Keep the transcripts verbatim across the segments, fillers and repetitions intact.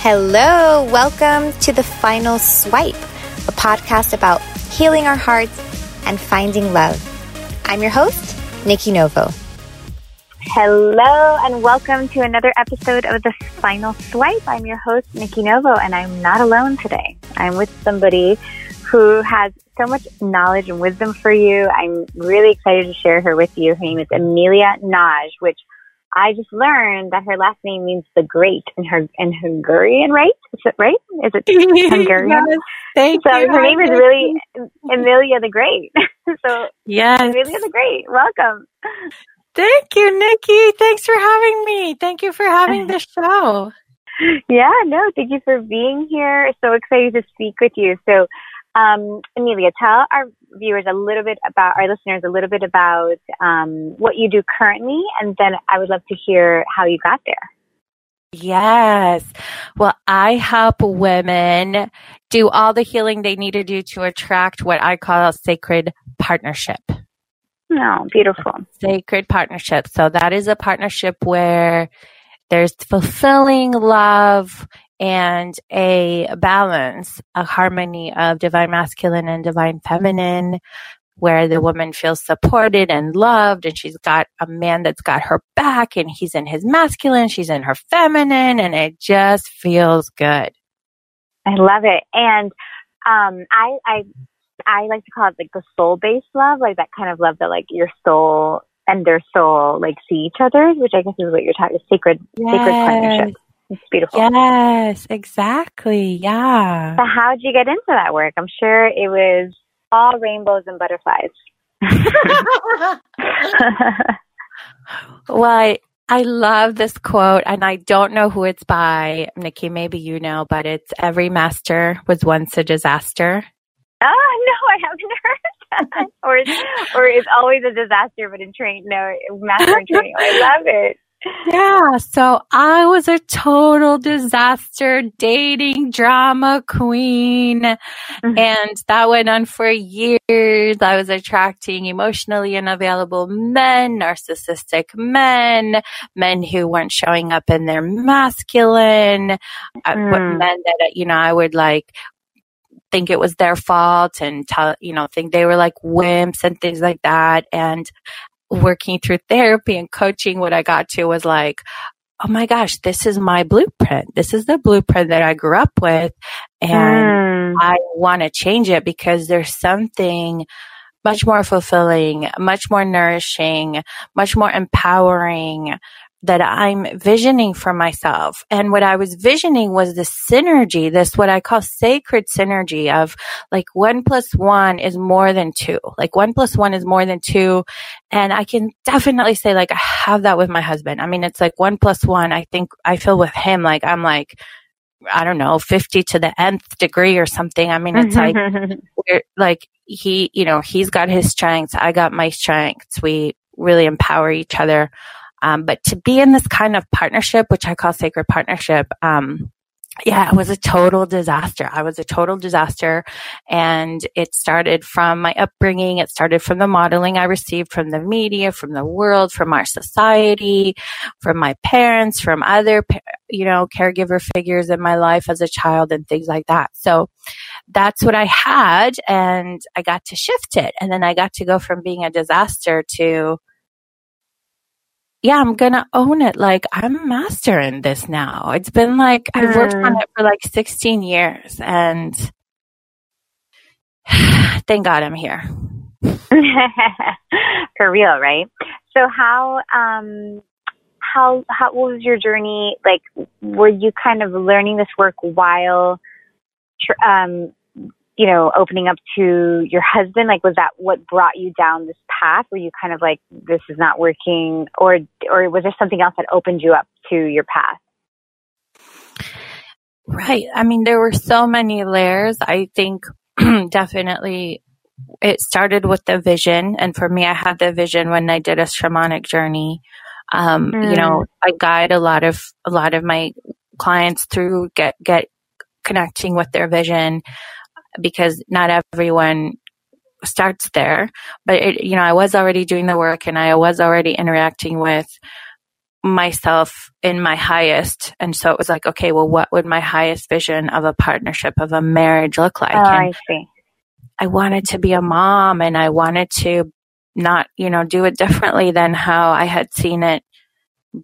Hello, welcome to The Final Swipe, a podcast about healing our hearts and finding love. I'm your host, Nikki Novo. Hello, and welcome to another episode of The Final Swipe. I'm your host, Nikki Novo, and I'm not alone today. I'm with somebody who has so much knowledge and wisdom for you. I'm really excited to share her with you. Her name is Amelia Naj, which I just learned that her last name means the great in her in Hungarian, right? Is it right? Is it Hungarian? Yes, thank so you. Her name is really Amelia the Great. So yes. Amelia the Great, welcome. Thank you, Nikki. Thanks for having me. Thank you for having the show. Yeah, no, thank you for being here. So excited to speak with you. So, um, Amelia, tell our viewers a little bit about, our listeners a little bit about um, what you do currently, and then I would love to hear how you got there. Yes. Well, I help women do all the healing they need to do to attract what I call sacred partnership. Oh, beautiful. Sacred partnership. So that is a partnership where there's fulfilling love and a balance, a harmony of divine masculine and divine feminine, where the woman feels supported and loved, and she's got a man that's got her back, and he's in his masculine, she's in her feminine, and it just feels good. I love it. And um, I, I, I like to call it like the soul-based love, like that kind of love that like your soul and their soul like see each other, which I guess is what you're talking about, sacred, yes. sacred partnership. It's beautiful. Yes, exactly. Yeah. So how did you get into that work? I'm sure it was all rainbows and butterflies. Well, I, I love this quote, and I don't know who it's by. Nikki, maybe you know, but it's every master was once a disaster. Oh, no, I haven't heard that. or, it's, or it's always a disaster, but in training, no, master in training. I love it. Yeah, so I was a total disaster dating drama queen, mm-hmm. and that went on for years. I was attracting emotionally unavailable men, narcissistic men, men who weren't showing up in their masculine, mm. men that, you know, I would like think it was their fault and tell, you know, think they were like wimps and things like that. And working through therapy and coaching, what I got to was like, oh my gosh, this is my blueprint. This is the blueprint that I grew up with. And mm. I want to change it because there's something much more fulfilling, much more nourishing, much more empowering that I'm visioning for myself. And what I was visioning was this synergy, this what I call sacred synergy of like one plus one is more than two. Like one plus one is more than two. And I can definitely say like I have that with my husband. I mean, it's like one plus one. I think I feel with him like I'm like, I don't know, fifty to the nth degree or something. I mean, it's like, we're, like he, you know, he's got his strengths. I got my strengths. We really empower each other. Um, but to be in this kind of partnership, which I call sacred partnership, um, yeah, it was a total disaster. I was a total disaster. And it started from my upbringing. It started from the modeling I received from the media, from the world, from our society, from my parents, from other, you know, caregiver figures in my life as a child and things like that. So that's what I had. And I got to shift it. And then I got to go from being a disaster to, yeah, I'm going to own it. Like, I'm a master in this now. It's been like, I've worked on it for like sixteen years. And thank God I'm here. For real, right? So how, um, how, how what was your journey? Like, were you kind of learning this work while, tr- um, you know, opening up to your husband? Like, was that what brought you down this path? Were you kind of like, this is not working, or or was there something else that opened you up to your path? Right. I mean, there were so many layers. I think definitely it started with the vision. And for me, I had the vision when I did a shamanic journey. Um, mm. You know, I guide a lot of, a lot of my clients through get, get connecting with their vision, because not everyone starts there, but it, you know, I was already doing the work and I was already interacting with myself in my highest. And so it was like, okay, well, what would my highest vision of a partnership, of a marriage look like? Oh, and I see. I wanted to be a mom, and I wanted to not, you know, do it differently than how I had seen it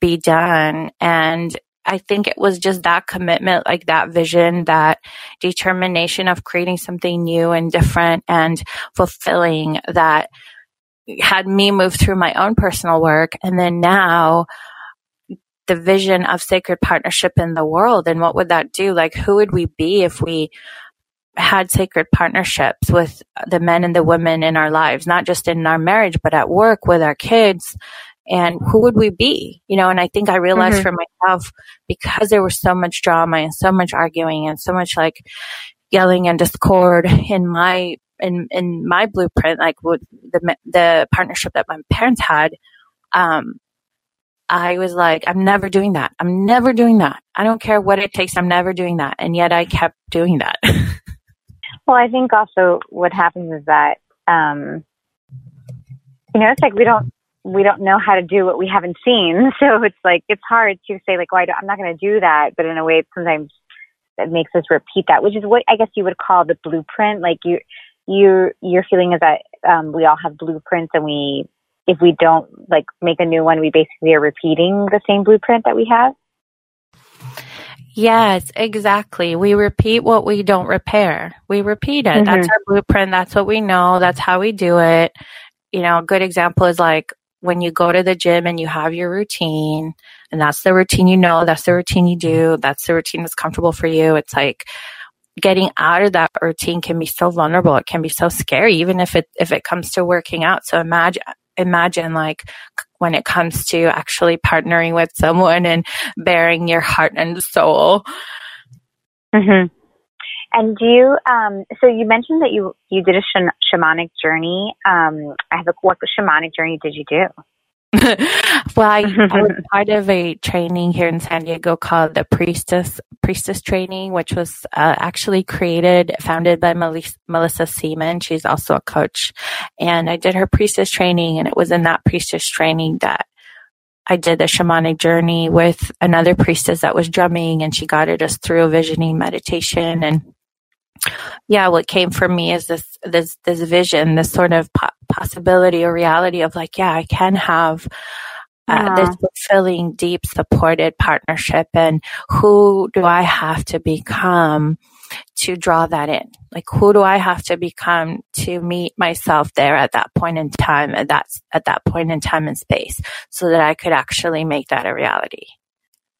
be done. And I think it was just that commitment, like that vision, that determination of creating something new and different and fulfilling, that had me move through my own personal work. And then now the vision of sacred partnership in the world. And what would that do? Like, who would we be if we had sacred partnerships with the men and the women in our lives, not just in our marriage, but at work with our kids? And who would we be? You know, and I think I realized mm-hmm. for myself, because there was so much drama and so much arguing and so much like yelling and discord in my in in my blueprint, like with the the partnership that my parents had, um, I was like, I'm never doing that. I'm never doing that. I don't care what it takes. I'm never doing that. And yet I kept doing that. Well, I think also what happens is that, um, you know, it's like we don't, we don't know how to do what we haven't seen. So it's like, it's hard to say like, well, I don't, I'm not going to do that. But in a way, sometimes that makes us repeat that, which is what I guess you would call the blueprint. Like you, you, your feeling is that, um, we all have blueprints, and we, if we don't like make a new one, we basically are repeating the same blueprint that we have. Yes, exactly. We repeat what we don't repair. We repeat it. Mm-hmm. That's our blueprint. That's what we know. That's how we do it. You know, a good example is like when you go to the gym and you have your routine, and that's the routine you know, that's the routine you do, that's the routine that's comfortable for you. It's like getting out of that routine can be so vulnerable. It can be so scary, even if it if it comes to working out. So imagine imagine like when it comes to actually partnering with someone and bearing your heart and soul. Mm-hmm. And do you, um, so you mentioned that you, you did a sh- shamanic journey. Um, I have a, what shamanic journey did you do? Well, I, I was part of a training here in San Diego called the Priestess Priestess Training, which was uh, actually created, founded by Melissa, Melissa Seaman. She's also a coach. And I did her Priestess Training, and it was in that Priestess Training that I did the shamanic journey with another priestess that was drumming, and she guided us through a visioning meditation. And yeah, what came for me is this, this, this vision, this sort of po- possibility or reality of like, yeah, I can have uh, this fulfilling, deep, supported partnership. And who do I have to become to draw that in? Like, who do I have to become to meet myself there at that point in time, at that, at that point in time and space, so that I could actually make that a reality?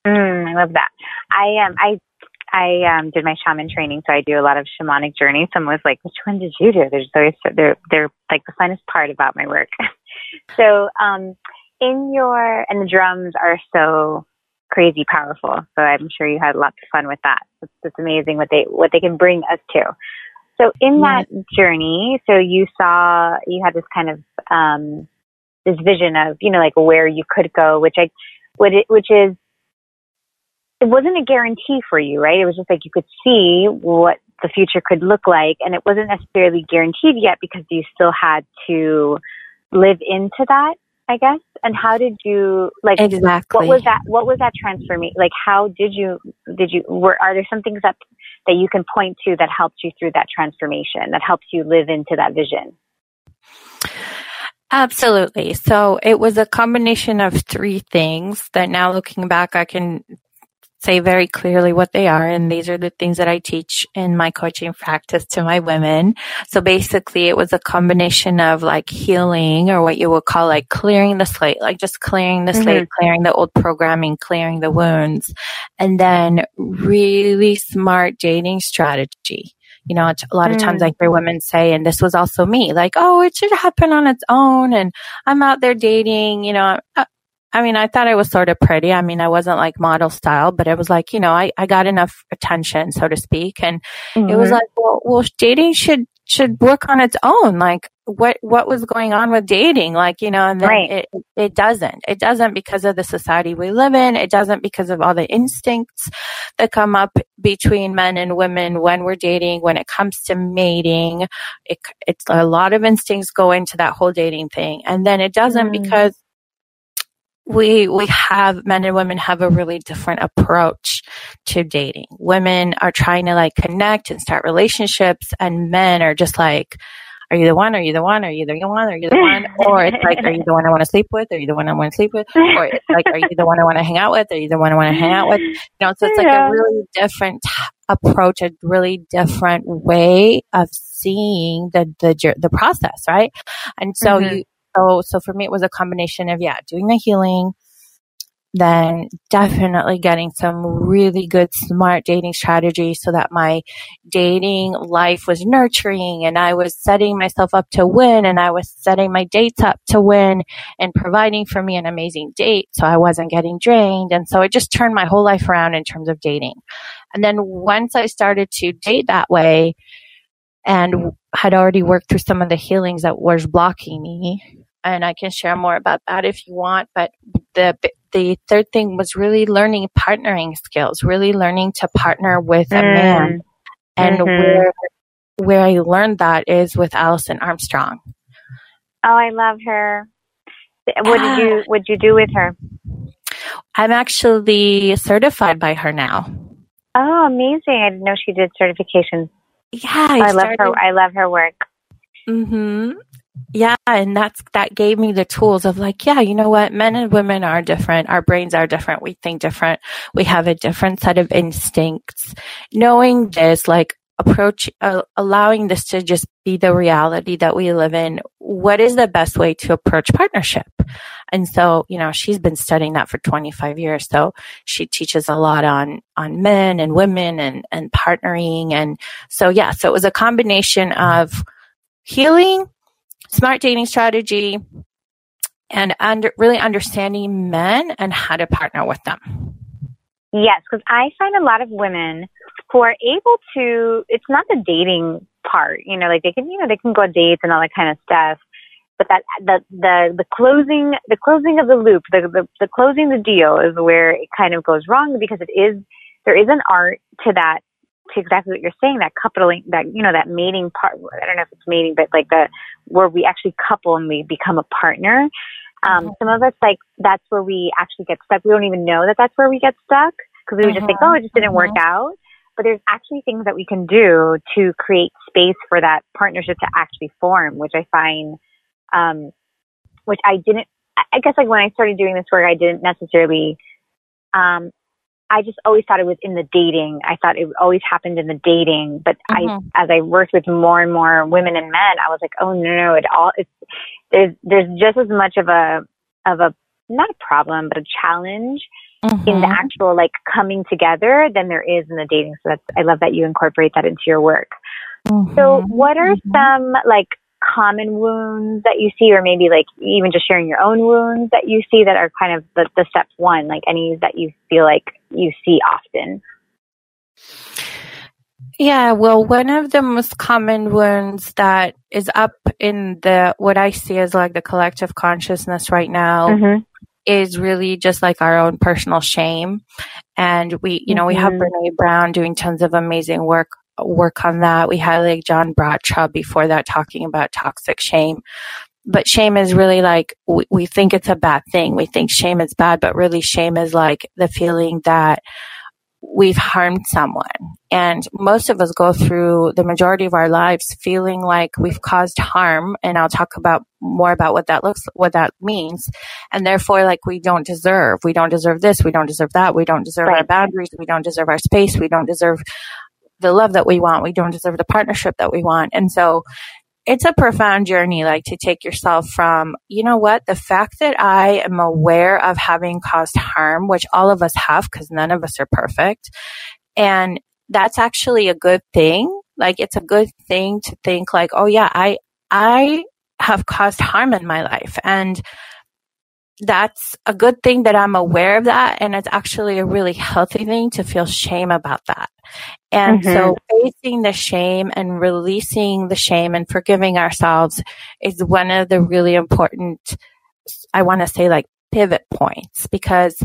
Mm, I love that. I, um, I, I um, did my shaman training, so I do a lot of shamanic journeys. Someone was like, "Which one did you do?" They're just always, they're they're like the funnest part about my work. So, um, in your and the drums are so crazy powerful. So I'm sure you had lots of fun with that. It's, it's amazing what they what they can bring us to. So in that journey, so you saw you had this kind of um, this vision of, you know, like where you could go, which I would it which is. It wasn't a guarantee for you, right? It was just like you could see what the future could look like, and it wasn't necessarily guaranteed yet because you still had to live into that, I guess. And how did you like exactly what was that? What was that transformation? Like, how did you did you? Were are there some things that that you can point to that helped you through that transformation, that helped you live into that vision? Absolutely. So it was a combination of three things that now, looking back, I can say very clearly what they are. And these are the things that I teach in my coaching practice to my women. So basically it was a combination of like healing, or what you would call like clearing the slate, like just clearing the mm-hmm. slate, clearing the old programming, clearing the wounds, and then really smart dating strategy. You know, a lot of times I hear women say, and this was also me, like, oh, it should happen on its own. And I'm out there dating, you know, I, I mean, I thought I was sort of pretty. I mean, I wasn't like model style, but it was like, you know, I, I got enough attention, so to speak. And mm-hmm. it was like, well, well, dating should, should work on its own. Like what, what was going on with dating? Like, you know, and then right. it, it doesn't, it doesn't because of the society we live in. It doesn't because of all the instincts that come up between men and women when we're dating. When it comes to mating, it, it's a lot of instincts go into that whole dating thing. And then it doesn't mm-hmm. because we we have, men and women have a really different approach to dating. Women are trying to like connect and start relationships, and men are just like, are you the one? Are you the one? Are you the one? Are you the one? Or it's like, are you the one I want to sleep with? Are you the one I want to sleep with? Or it's like, are you the one I want to hang out with? Are you the one I want to hang out with? You know, so it's like yeah. a really different approach, a really different way of seeing the the the process, right? And so mm-hmm. you, so so for me, it was a combination of yeah, doing the healing, then definitely getting some really good, smart dating strategies so that my dating life was nurturing and I was setting myself up to win and I was setting my dates up to win and providing for me an amazing date so I wasn't getting drained. And so it just turned my whole life around in terms of dating. And then once I started to date that way and had already worked through some of the healings that was blocking me, and I can share more about that if you want, but the the third thing was really learning partnering skills, really learning to partner with a man. Mm-hmm. And where where I learned that is with Alison Armstrong. Oh, I love her. What did you what did you do with her? I'm actually certified by her now. Oh, amazing. I didn't know she did certification. Yeah, I, oh, I started... love her I love her work. Mm-hmm. Yeah, and that's that gave me the tools of like, yeah, you know what? Men and women are different. Our brains are different. We think different. We have a different set of instincts. Knowing this, like approach, uh, allowing this to just be the reality that we live in. What is the best way to approach partnership? And so, you know, she's been studying that for twenty-five years. So she teaches a lot on, on men and women and, and partnering. And so, yeah, so it was a combination of healing, smart dating strategy, and under, really understanding men and how to partner with them. Yes, because I find a lot of women who are able to, it's not the dating part, you know, like they can, you know, they can go on dates and all that kind of stuff, but that the the, the closing the closing of the loop, the, the the closing the deal is where it kind of goes wrong, because it is, there is an art to that, to exactly what you're saying, that coupling, that, you know, that mating part. I don't know if it's mating, but like the, where we actually couple and we become a partner. Um, mm-hmm. Some of us, like, that's where we actually get stuck. We don't even know that that's where we get stuck, because we would mm-hmm. just think, oh, it just didn't mm-hmm. work out. But there's actually things that we can do to create space for that partnership to actually form, which I find, um, which I didn't, I guess like when I started doing this work, I didn't necessarily, um, I just always thought it was in the dating. I thought it always happened in the dating. But mm-hmm. I, as I worked with more and more women and men, I was like, oh no, no, it all, it's, there's, there's just as much of a, of a, not a problem, but a challenge mm-hmm. in the actual like coming together than there is in the dating. So that's, I love that you incorporate that into your work. Mm-hmm. So what are mm-hmm. some like common wounds that you see, or maybe like even just sharing your own wounds that you see that are kind of the, the step one, like any that you feel like you see often? Yeah, well, one of the most common wounds that is up in the, what I see as like the collective consciousness right now mm-hmm. is really just like our own personal shame. And we, you know, mm-hmm. we have Brené Brown doing tons of amazing work work on that. We had like John Bradshaw before that talking about toxic shame. But shame is really like, we, we think it's a bad thing. We think shame is bad, but really shame is like the feeling that we've harmed someone. And most of us go through the majority of our lives feeling like we've caused harm. And I'll talk about more about what that looks, what that means. And therefore, like, we don't deserve, we don't deserve this. We don't deserve that. We don't deserve right. our boundaries. We don't deserve our space. We don't deserve the love that we want. We don't deserve the partnership that we want. And so it's a profound journey, like to take yourself from, you know what, the fact that I am aware of having caused harm, which all of us have, because none of us are perfect. And that's actually a good thing. Like, it's a good thing to think like, oh yeah, I, I have caused harm in my life. And that's a good thing that I'm aware of that. And it's actually a really healthy thing to feel shame about that. And mm-hmm. so facing the shame and releasing the shame and forgiving ourselves is one of the really important, I want to say, like, pivot points, because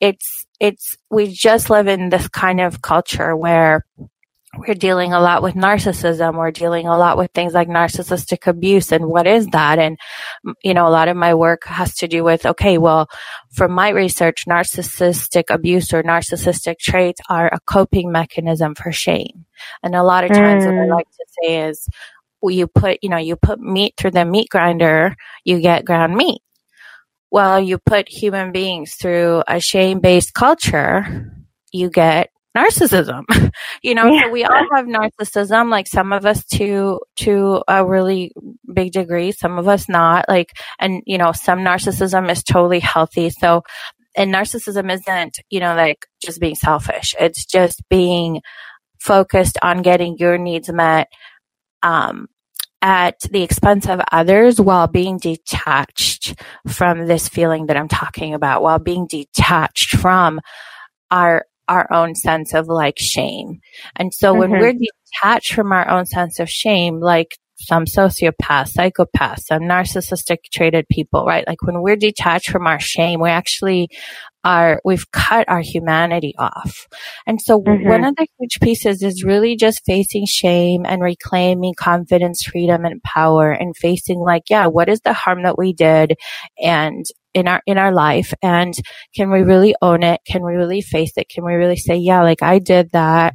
it's, it's, we just live in this kind of culture where we're dealing a lot with narcissism. We're dealing a lot with things like narcissistic abuse. And what is that? And, you know, a lot of my work has to do with, okay, well, from my research, narcissistic abuse or narcissistic traits are a coping mechanism for shame. And a lot of times mm. what I like to say is, well, you put, you know, you put meat through the meat grinder, you get ground meat. Well, you put human beings through a shame-based culture, you get narcissism. You know, yeah. So we all have narcissism, like some of us to to a really big degree, some of us not, like, and you know, some narcissism is totally healthy. So, and narcissism isn't, you know, like just being selfish. It's just being focused on getting your needs met um at the expense of others, while being detached from this feeling that I'm talking about, while being detached from our our own sense of like shame. And so mm-hmm. when we're detached from our own sense of shame, like some sociopaths, psychopaths, some narcissistic traded people, right? Like when we're detached from our shame, we actually are, we've cut our humanity off. And so mm-hmm. one of the huge pieces is really just facing shame and reclaiming confidence, freedom, and power, and facing like, yeah, what is the harm that we did and in our, in our life? And can we really own it? Can we really face it? Can we really say, yeah, like I did that?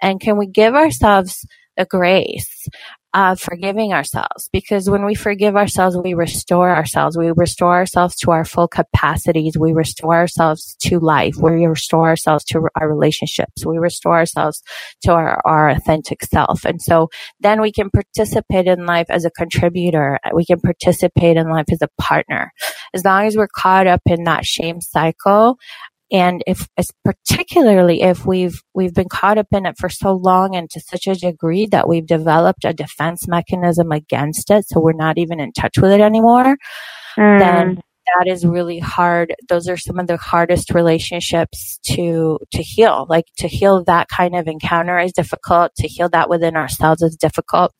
And can we give ourselves the grace of forgiving ourselves? Because when we forgive ourselves, we restore ourselves. We restore ourselves to our full capacities. We restore ourselves to life. We restore ourselves to our relationships. We restore ourselves to our, our authentic self. And so then we can participate in life as a contributor. We can participate in life as a partner. As long as we're caught up in that shame cycle, and if, as particularly if we've, we've been caught up in it for so long and to such a degree that we've developed a defense mechanism against it, so we're not even in touch with it anymore, mm. then that is really hard. Those are some of the hardest relationships to, to heal. Like to heal that kind of encounter is difficult. To heal that within ourselves is difficult.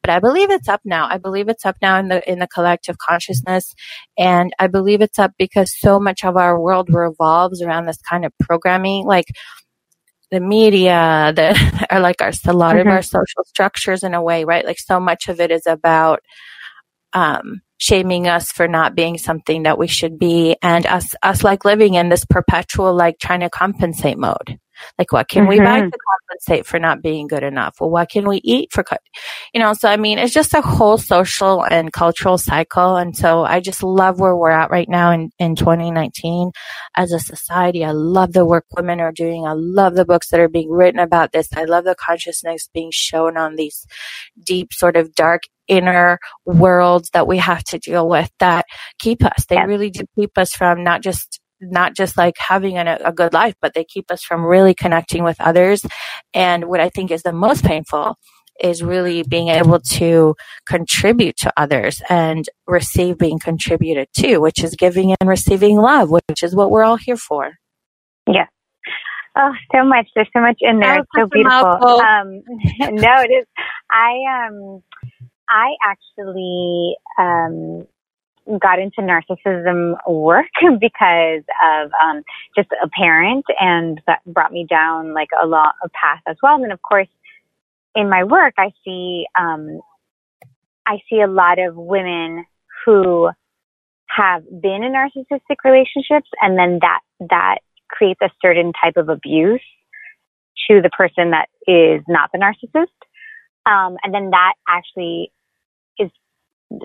But I believe it's up now. I believe it's up now in the, in the collective consciousness. And I believe it's up because so much of our world revolves around this kind of programming. Like, the media, the, or like our, a lot mm-hmm. of our social structures in a way, right? Like so much of it is about, um, shaming us for not being something that we should be, and us, us like living in this perpetual, like trying to compensate mode. Like, what can mm-hmm. we buy to compensate for not being good enough? Well, what can we eat for, co- you know, so I mean, it's just a whole social and cultural cycle. And so I just love where we're at right now in, in twenty nineteen as a society. I love the work women are doing. I love the books that are being written about this. I love the consciousness being shown on these deep sort of dark inner worlds that we have to deal with that keep us. They yeah. really do keep us from not just not just like having an, a good life, but they keep us from really connecting with others. And what I think is the most painful is really being able to contribute to others and receive being contributed to, which is giving and receiving love, which is what we're all here for. Yeah. Oh, so much. There's so much in there. It's so beautiful. Um, no, it is. I, um, I actually, um, got into narcissism work because of um just a parent, and that brought me down like a lot of path as well. And then, of course, in my work, I see um I see a lot of women who have been in narcissistic relationships, and then that that creates a certain type of abuse to the person that is not the narcissist, um and then that actually is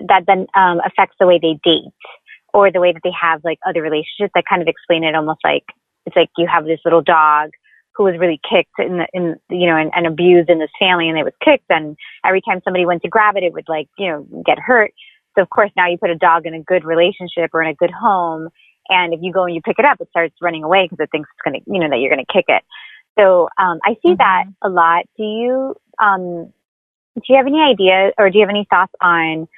that then um, affects the way they date or the way that they have like other relationships. I kind of explain it almost like it's like you have this little dog who was really kicked in, the, in you know, and, and abused in this family, and it was kicked. And every time somebody went to grab it, it would like, you know, get hurt. So of course, now you put a dog in a good relationship or in a good home, and if you go and you pick it up, it starts running away because it thinks it's going to, you know, that you're going to kick it. So um, I see mm-hmm. that a lot. Do you, um, do you have any ideas or do you have any thoughts on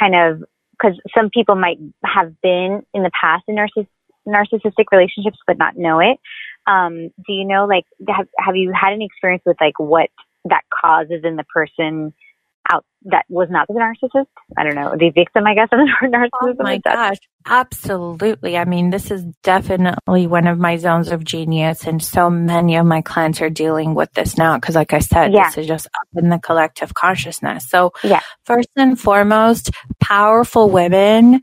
kind of, because some people might have been in the past in narciss- narcissistic relationships but not know it. Um, do you know, like, have, have you had any experience with like what that causes in the person out that was not the narcissist. I don't know, the victim, I guess, of the narcissism. Oh my gosh, absolutely. I mean, this is definitely one of my zones of genius, and so many of my clients are dealing with this now because, like I said, yeah. this is just up in the collective consciousness. So yeah. first and foremost, powerful women,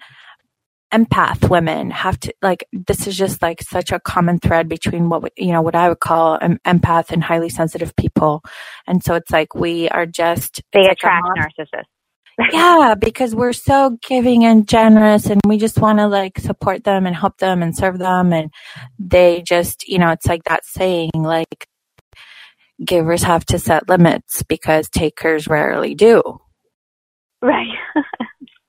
empath women have to, like, this is just like such a common thread between what, we, you know, what I would call an empath and highly sensitive people. And so it's like, we are just, they attract like narcissists. Yeah. Because we're so giving and generous, and we just want to like support them and help them and serve them. And they just, you know, it's like that saying, like, givers have to set limits because takers rarely do. Right.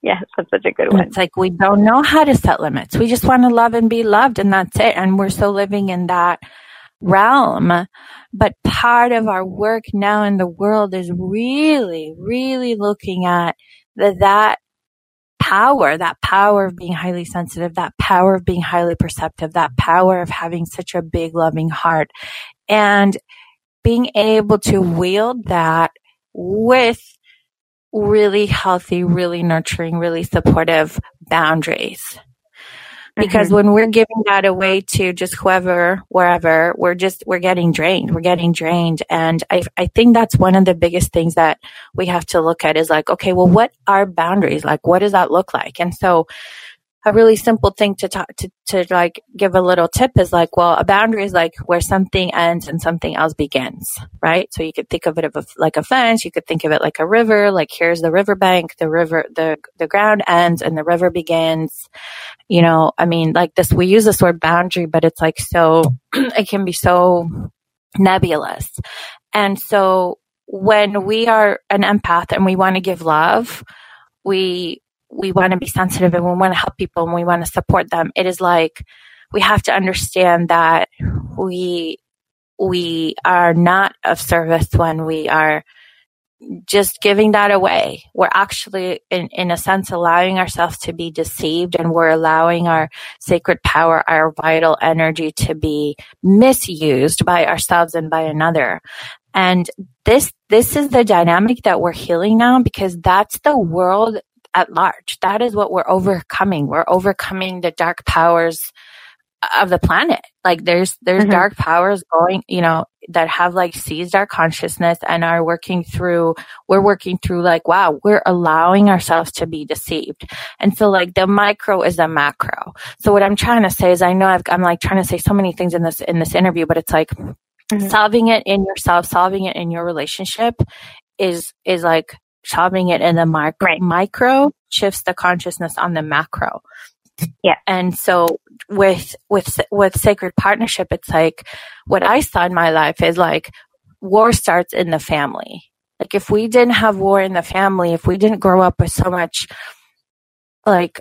Yes, that's such a good one. It's like, we don't know how to set limits. We just want to love and be loved, and that's it. And we're so living in that realm. But part of our work now in the world is really, really looking at the, that power, that power of being highly sensitive, that power of being highly perceptive, that power of having such a big, loving heart, and being able to wield that with really healthy, really nurturing, really supportive boundaries. Because mm-hmm. when we're giving that away to just whoever, wherever, we're just, we're getting drained. We're getting drained. And I I think that's one of the biggest things that we have to look at is like, okay, well, what are boundaries? Like, what does that look like? And so a really simple thing to talk to, to like give a little tip is like, well, a boundary is like where something ends and something else begins, right? So you could think of it of a, like a fence. You could think of it like a river. Like, here's the riverbank, the river, the, the ground ends and the river begins. You know, I mean, like this, we use this word boundary, but it's like, so it can be so nebulous. And so when we are an empath and we want to give love, we, we want to be sensitive and we want to help people and we want to support them. It is like, we have to understand that we, we are not of service when we are just giving that away. We're actually in, in a sense, allowing ourselves to be deceived, and we're allowing our sacred power, our vital energy to be misused by ourselves and by another. And this, this is the dynamic that we're healing now, because that's the world at large. That is what we're overcoming. We're overcoming the dark powers of the planet. Like there's, there's mm-hmm. dark powers going, you know, that have like seized our consciousness and are working through, we're working through like, wow, we're allowing ourselves to be deceived. And so like the micro is the macro. So what I'm trying to say is, I know I've, I'm like trying to say so many things in this, in this interview, but it's like mm-hmm. solving it in yourself, solving it in your relationship is, is like, solving it in the micro, right. micro shifts the consciousness on the macro. Yeah. And so with, with, with sacred partnership, it's like what I saw in my life is like war starts in the family. Like if we didn't have war in the family, if we didn't grow up with so much like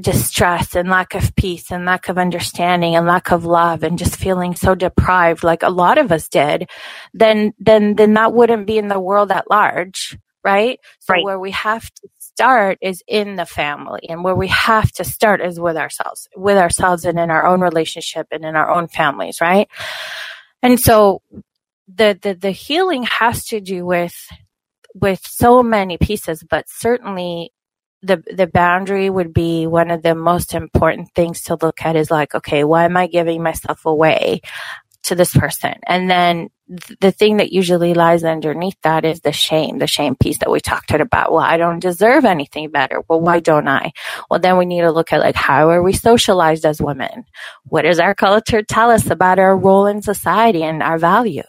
distress and lack of peace and lack of understanding and lack of love and just feeling so deprived, like a lot of us did, then, then, then that wouldn't be in the world at large. Right? So right. where we have to start is in the family, and where we have to start is with ourselves, with ourselves and in our own relationship and in our own families. Right. And so the, the, the healing has to do with, with so many pieces, but certainly the, the boundary would be one of the most important things to look at is like, okay, why am I giving myself away to this person? And then th- the thing that usually lies underneath that is the shame, the shame piece that we talked about. Well, I don't deserve anything better. Well, why don't I? Well, then we need to look at like, how are we socialized as women? What does our culture tell us about our role in society and our value?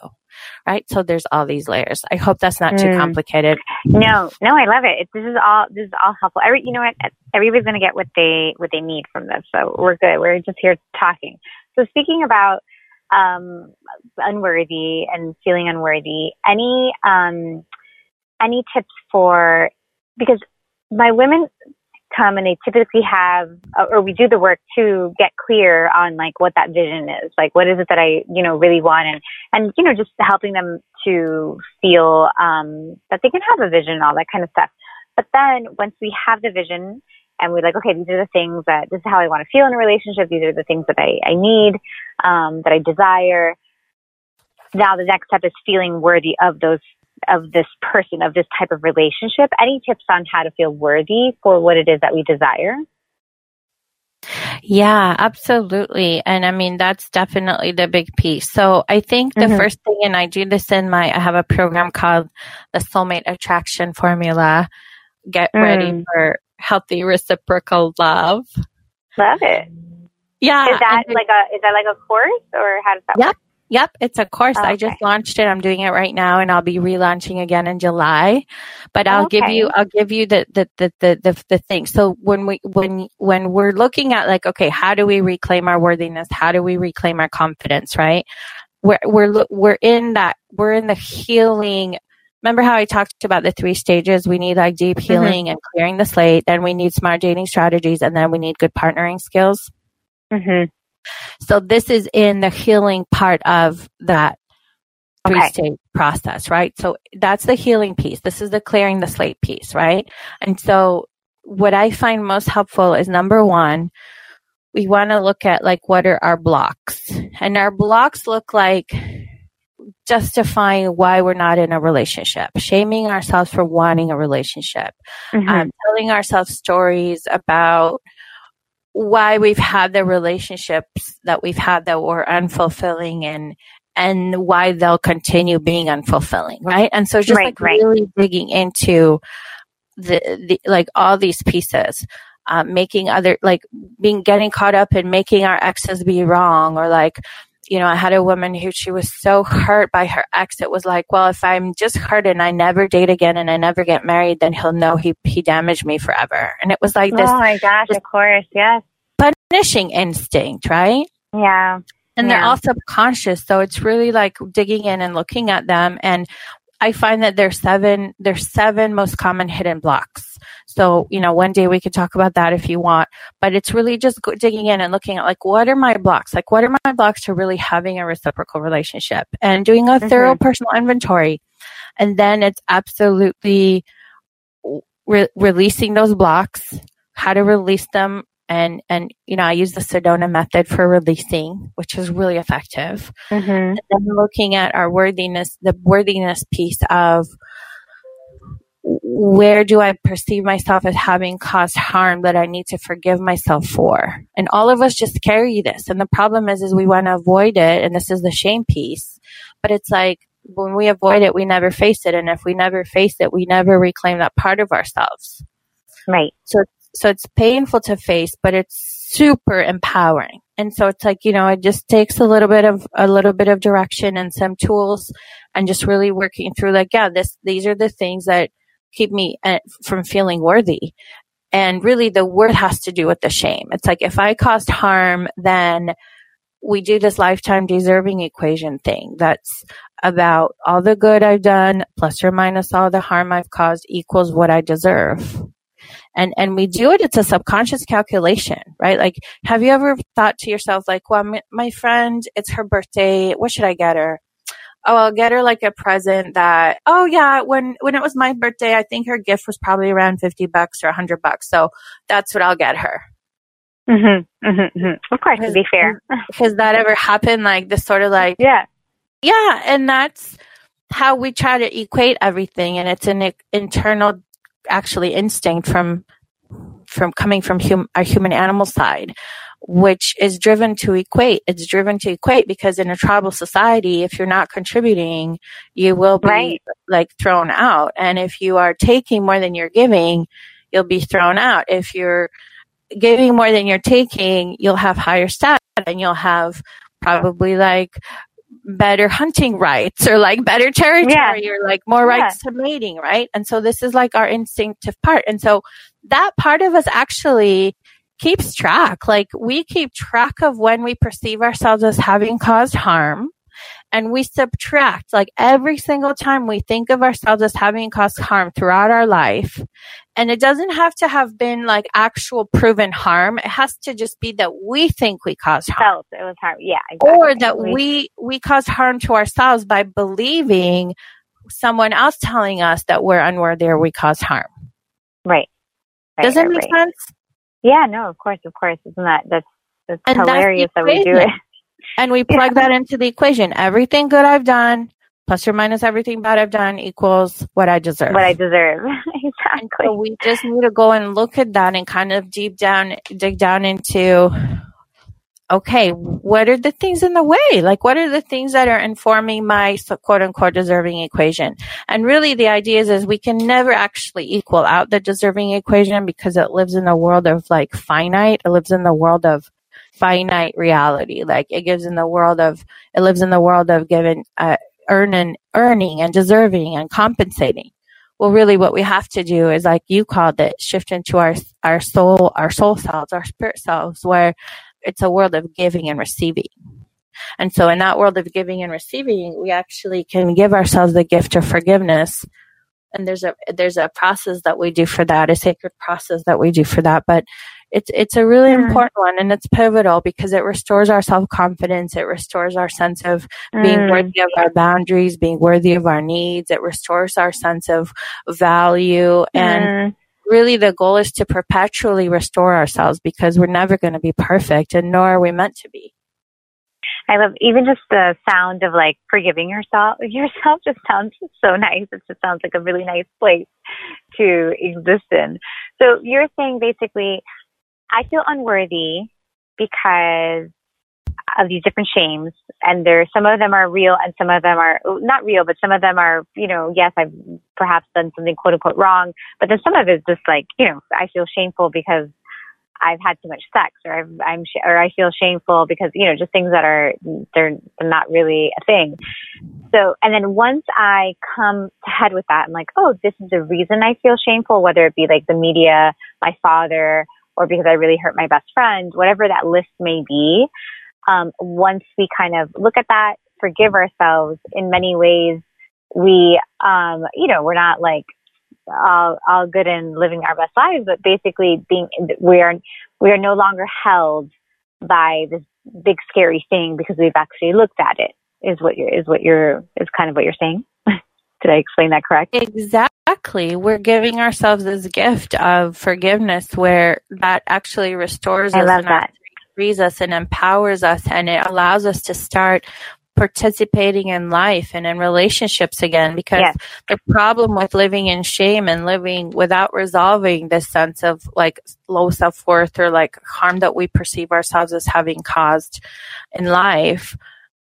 Right. So there's all these layers. I hope that's not mm. too complicated. No, no, I love it. it. This is all, this is all helpful. Every, you know what? Everybody's going to get what they, what they need from this. So we're good. We're just here talking. So speaking about um unworthy and feeling unworthy, any um any tips for, because my women come and they typically have, or we do the work to get clear on like what that vision is, like what is it that I you know really want, and and you know just helping them to feel um that they can have a vision and all that kind of stuff. But then once we have the vision and we're like, okay, these are the things that, this is how I want to feel in a relationship. These are the things that I, I need, um, that I desire. Now the next step is feeling worthy of those of this person, of this type of relationship? Any tips on how to feel worthy for what it is that we desire? Yeah, absolutely. And I mean, that's definitely the big piece. So I think the mm-hmm. first thing, and I do this in my, I have a program called the Soulmate Attraction Formula. Get mm. ready for healthy reciprocal love. Love it. Yeah. Is that, and like a, is that like a course, or how does that yep. work? Yep, it's a course. Oh, okay. I just launched it. I'm doing it right now, and I'll be relaunching again in July. But I'll okay. give you, I'll give you the, the, the, the, the, the thing. So when we, when, when we're looking at like, okay, how do we reclaim our worthiness? How do we reclaim our confidence? Right? We're, we're, we're in that, we're in the healing. Remember how I talked about the three stages? We need like deep healing mm-hmm. and clearing the slate. Then we need smart dating strategies, and then we need good partnering skills. Mm-hmm. So this is in the healing part of that three-stage okay. process, right? So that's the healing piece. This is the clearing the slate piece, right? And so what I find most helpful is, number one, we want to look at like, what are our blocks? And our blocks look like justifying why we're not in a relationship, shaming ourselves for wanting a relationship, mm-hmm. um, telling ourselves stories about why we've had the relationships that we've had that were unfulfilling, and and why they'll continue being unfulfilling, right? And so just right, like right. really digging into the, the like all these pieces, um, making other like being getting caught up in making our exes be wrong, or like, you know, I had a woman who, she was so hurt by her ex. It was like, well, if I'm just hurt and I never date again and I never get married, then he'll know he he damaged me forever. And it was like this. Oh my gosh, of course, yes. Punishing instinct, right? Yeah. And yeah. they're all subconscious. So it's really like digging in and looking at them. And I find that there's seven, there's seven most common hidden blocks. So, you know, one day we could talk about that if you want, but it's really just go- digging in and looking at like, what are my blocks? Like, what are my blocks to really having a reciprocal relationship, and doing a mm-hmm. thorough personal inventory. And then it's absolutely re- releasing those blocks, how to release them. And, and, you know, I use the Sedona method for releasing, which is really effective. Mm-hmm. And then looking at our worthiness, the worthiness piece of, where do I perceive myself as having caused harm that I need to forgive myself for? And all of us just carry this. And the problem is, is we want to avoid it. And this is the shame piece. But it's like, when we avoid it, we never face it. And if we never face it, we never reclaim that part of ourselves. Right. So, so it's painful to face, but it's super empowering. And so it's like, you know, it just takes a little bit of, a little bit of direction and some tools, and just really working through like, yeah, this, these are the things that keep me from feeling worthy. And really the worth has to do with the shame. It's like, if I caused harm, then we do this lifetime deserving equation thing. That's about all the good I've done plus or minus all the harm I've caused equals what I deserve. And, and we do it. It's a subconscious calculation, right? Like, have you ever thought to yourself, like, well, my, my friend, it's her birthday. What should I get her? Oh, I'll get her like a present that, oh yeah, when, when it was my birthday, I think her gift was probably around fifty bucks or a hundred bucks. So that's what I'll get her. Mm-hmm, mm-hmm, mm-hmm. Of course, to be fair. Has that ever happened? Like this sort of like, yeah, yeah. And that's how we try to equate everything. And it's an internal, actually instinct from, from coming from hum, our human animal side, which is driven to equate. It's driven to equate because in a tribal society, if you're not contributing, you will be right. like thrown out. And if you are taking more than you're giving, you'll be thrown out. If you're giving more than you're taking, you'll have higher status, and you'll have probably like better hunting rights, or like better territory, yeah. or like more rights yeah. to mating, right? And so this is like our instinctive part. And so that part of us actually keeps track. Like, we keep track of when we perceive ourselves as having caused harm, and we subtract, like, every single time we think of ourselves as having caused harm throughout our life. And it doesn't have to have been like actual proven harm. It has to just be that we think we caused harm. It was harm. Yeah, exactly. Or that we, we caused harm to ourselves by believing someone else telling us that we're unworthy or we caused harm. Right. right Does that make right. sense? Yeah, no, of course, of course. Isn't that, that's, that's and hilarious that's that we do it. And we plug yeah. that into the equation. Everything good I've done plus or minus everything bad I've done equals what I deserve. What I deserve. Exactly. So we just need to go and look at that and kind of deep down, dig down into, okay, what are the things in the way? Like, what are the things that are informing my quote unquote deserving equation? And really the idea is, is we can never actually equal out the deserving equation because it lives in a world of like finite. It lives in the world of finite reality. Like it gives in the world of, it lives in the world of giving, uh, earn and earning and deserving and compensating. Well, really what we have to do is, like you called it, shift into our, our soul, our soul selves, our spirit selves, where it's a world of giving and receiving. And so in that world of giving and receiving, we actually can give ourselves the gift of forgiveness. And there's a, there's a process that we do for that, a sacred process that we do for that. But it's, it's a really mm. important one, and it's pivotal because it restores our self-confidence. It restores our sense of being mm. worthy of our boundaries, being worthy of our needs. It restores our sense of value. And mm. really the goal is to perpetually restore ourselves because we're never going to be perfect, and nor are we meant to be. I love even just the sound of like forgiving yourself. Yourself just sounds so nice. It just sounds like a really nice place to exist in. So you're saying basically, I feel unworthy because of these different shames, and there, some of them are real and some of them are not real, but some of them are, you know, yes, I've perhaps done something quote unquote wrong, but then some of it's just like, you know, I feel shameful because I've had too much sex, or I've, I'm, sh- or I feel shameful because, you know, just things that are, they're, they're not really a thing. So, and then once I come to head with that, I'm like, oh, this is the reason I feel shameful, whether it be like the media, my father, or because I really hurt my best friend, whatever that list may be. Um, once we kind of look at that, forgive ourselves, in many ways, we, um, you know, we're not like all, all good in living our best lives, but basically being, we are, we are no longer held by this big scary thing because we've actually looked at it, is what you're, is what you're, is kind of what you're saying. Did I explain that correct? Exactly. We're giving ourselves this gift of forgiveness where that actually restores I us. I love that. Frees us and empowers us, and it allows us to start participating in life and in relationships again, because yes. the problem with living in shame and living without resolving this sense of like low self-worth or like harm that we perceive ourselves as having caused in life,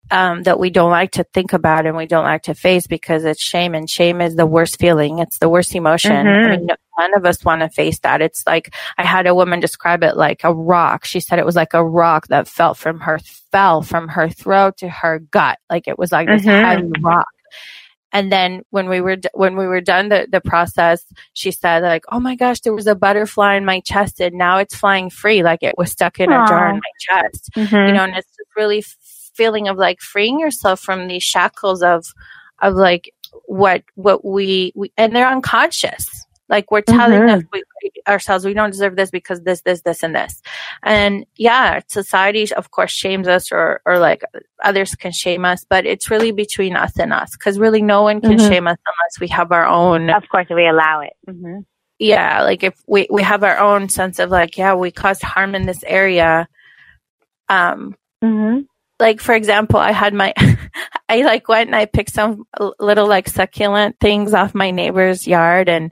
um, that we don't like to think about and we don't like to face because it's shame, and shame is the worst feeling. It's the worst emotion. Mm-hmm. I mean, none of us want to face that. It's like, I had a woman describe it like a rock. She said it was like a rock that fell from her, fell from her throat to her gut. Like it was like this mm-hmm. heavy rock. And then when we were, when we were done the, the process, she said like, oh my gosh, there was a butterfly in my chest and now it's flying free. Like it was stuck in Aww. a jar in my chest, mm-hmm. you know, and it's just really feeling of like freeing yourself from these shackles of, of like what, what we, we and they're unconscious. Like we're telling mm-hmm. us we, ourselves, we don't deserve this because this, this, this, and this. And yeah, society, of course, shames us, or, or like others can shame us, but it's really between us and us. Cause really no one can mm-hmm. shame us unless we have our own. Of course, we allow it. Mm-hmm. Yeah. Like if we, we have our own sense of like, yeah, we caused harm in this area. Um, mm-hmm. Like, for example, I had my, I like went and I picked some little like succulent things off my neighbor's yard. And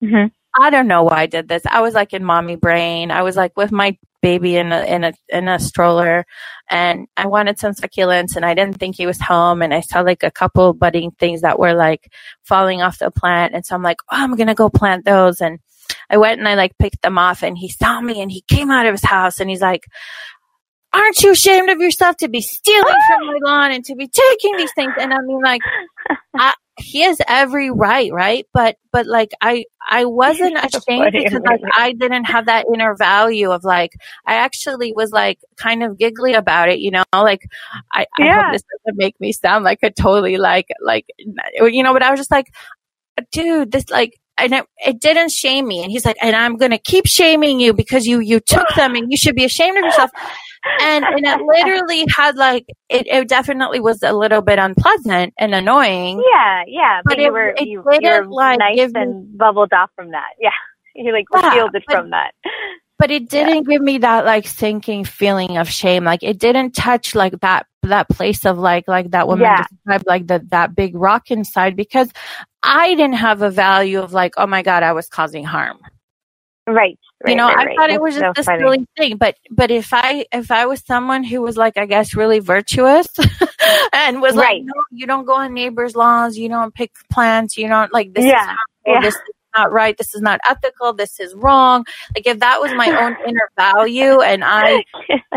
mm-hmm. I don't know why I did this. I was like in mommy brain. I was like with my baby in a, in a, in a stroller, and I wanted some succulents and I didn't think he was home. And I saw like a couple budding things that were like falling off the plant. And so I'm like, oh, I'm going to go plant those. And I went and I like picked them off, and he saw me and he came out of his house and he's like, aren't you ashamed of yourself to be stealing from my lawn and to be taking these things? And I mean, like, I, he has every right, right? But, but like, I, I wasn't ashamed because like, I didn't have that inner value of like, I actually was like kind of giggly about it, you know, like, I, yeah. I hope this doesn't make me sound like a totally like, like, you know, but I was just like, dude, this like, and it, it didn't shame me. And he's like, and I'm going to keep shaming you because you, you took them and you should be ashamed of yourself. And, and it literally had like, it, it definitely was a little bit unpleasant and annoying. Yeah, yeah. But, but you it, were, it you, didn't you were like nice and me, bubbled off from that. Yeah. You like yeah, shielded but, from that. But it didn't yeah. give me that like sinking feeling of shame. Like it didn't touch like that that place of like like that woman yeah. described, like that that big rock inside, because I didn't have a value of like, oh my God, I was causing harm. Right. Right, you know, right, I right. thought it was That's just so this silly thing, but but if I if I was someone who was like, I guess, really virtuous and was right. like, no, you don't go on neighbors' lawns, you don't pick plants, you don't like this. Yeah. Is yeah. This is not right. This is not ethical. This is wrong. Like if that was my own inner value, and I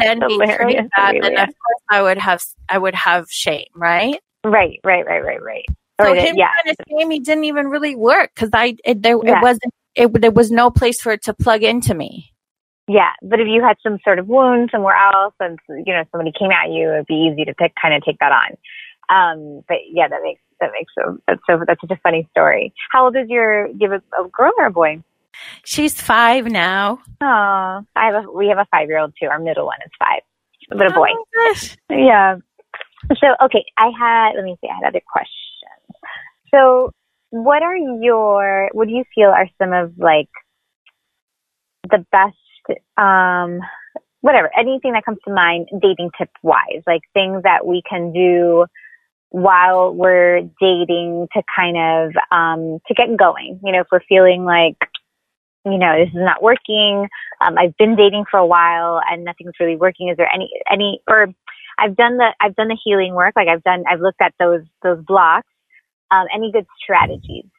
then betrayed that, really, then yeah. of course I would have I would have shame, right? Right, right, right, right, right. So right, him yeah. trying to shame me didn't even really work because I it, there yeah. it wasn't. It, there was no place for it to plug into me. Yeah. But if you had some sort of wound somewhere else and, you know, somebody came at you, it'd be easy to pick, kind of take that on. Um, but yeah, that makes, that makes, so that's so, that's such a funny story. How old is your, do you have a, a girl or a boy? She's five now. Oh, I have a, we have a five-year-old too. Our middle one is five, but a boy. Oh, yeah. So, okay. I had, let me see. I had other questions. So, What are your, what do you feel are some of like the best, um, whatever, anything that comes to mind dating tip wise, like things that we can do while we're dating to kind of, um, to get going, you know, if we're feeling like, you know, this is not working. Um, I've been dating for a while and nothing's really working. Is there any, any, or I've done the, I've done the healing work. Like I've done, I've looked at those, those blocks. Um, any good strategies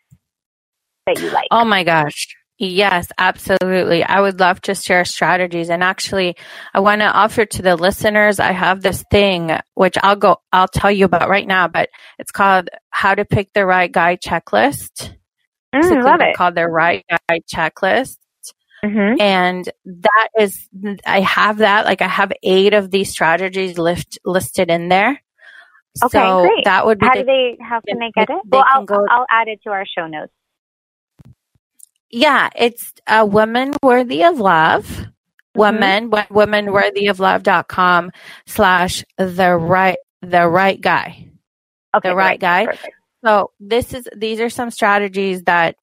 that you like? Oh my gosh. Yes, absolutely. I would love to share strategies. And actually, I want to offer to the listeners, I have this thing, which I'll go, I'll tell you about right now, but it's called How to Pick the Right Guy Checklist. Mm, so I love it. It's called The Right Guy Checklist. Mm-hmm. And that is, I have that, like I have eight of these strategies list, listed in there. Okay, so great. That would be how the, do they? How can they get it? They well, I'll go, I'll add it to our show notes. Yeah, it's a woman worthy of love. Mm-hmm. Woman, woman worthy of love dot com slash the right the right guy. Okay, the right, right. guy. Perfect. So this is these are some strategies that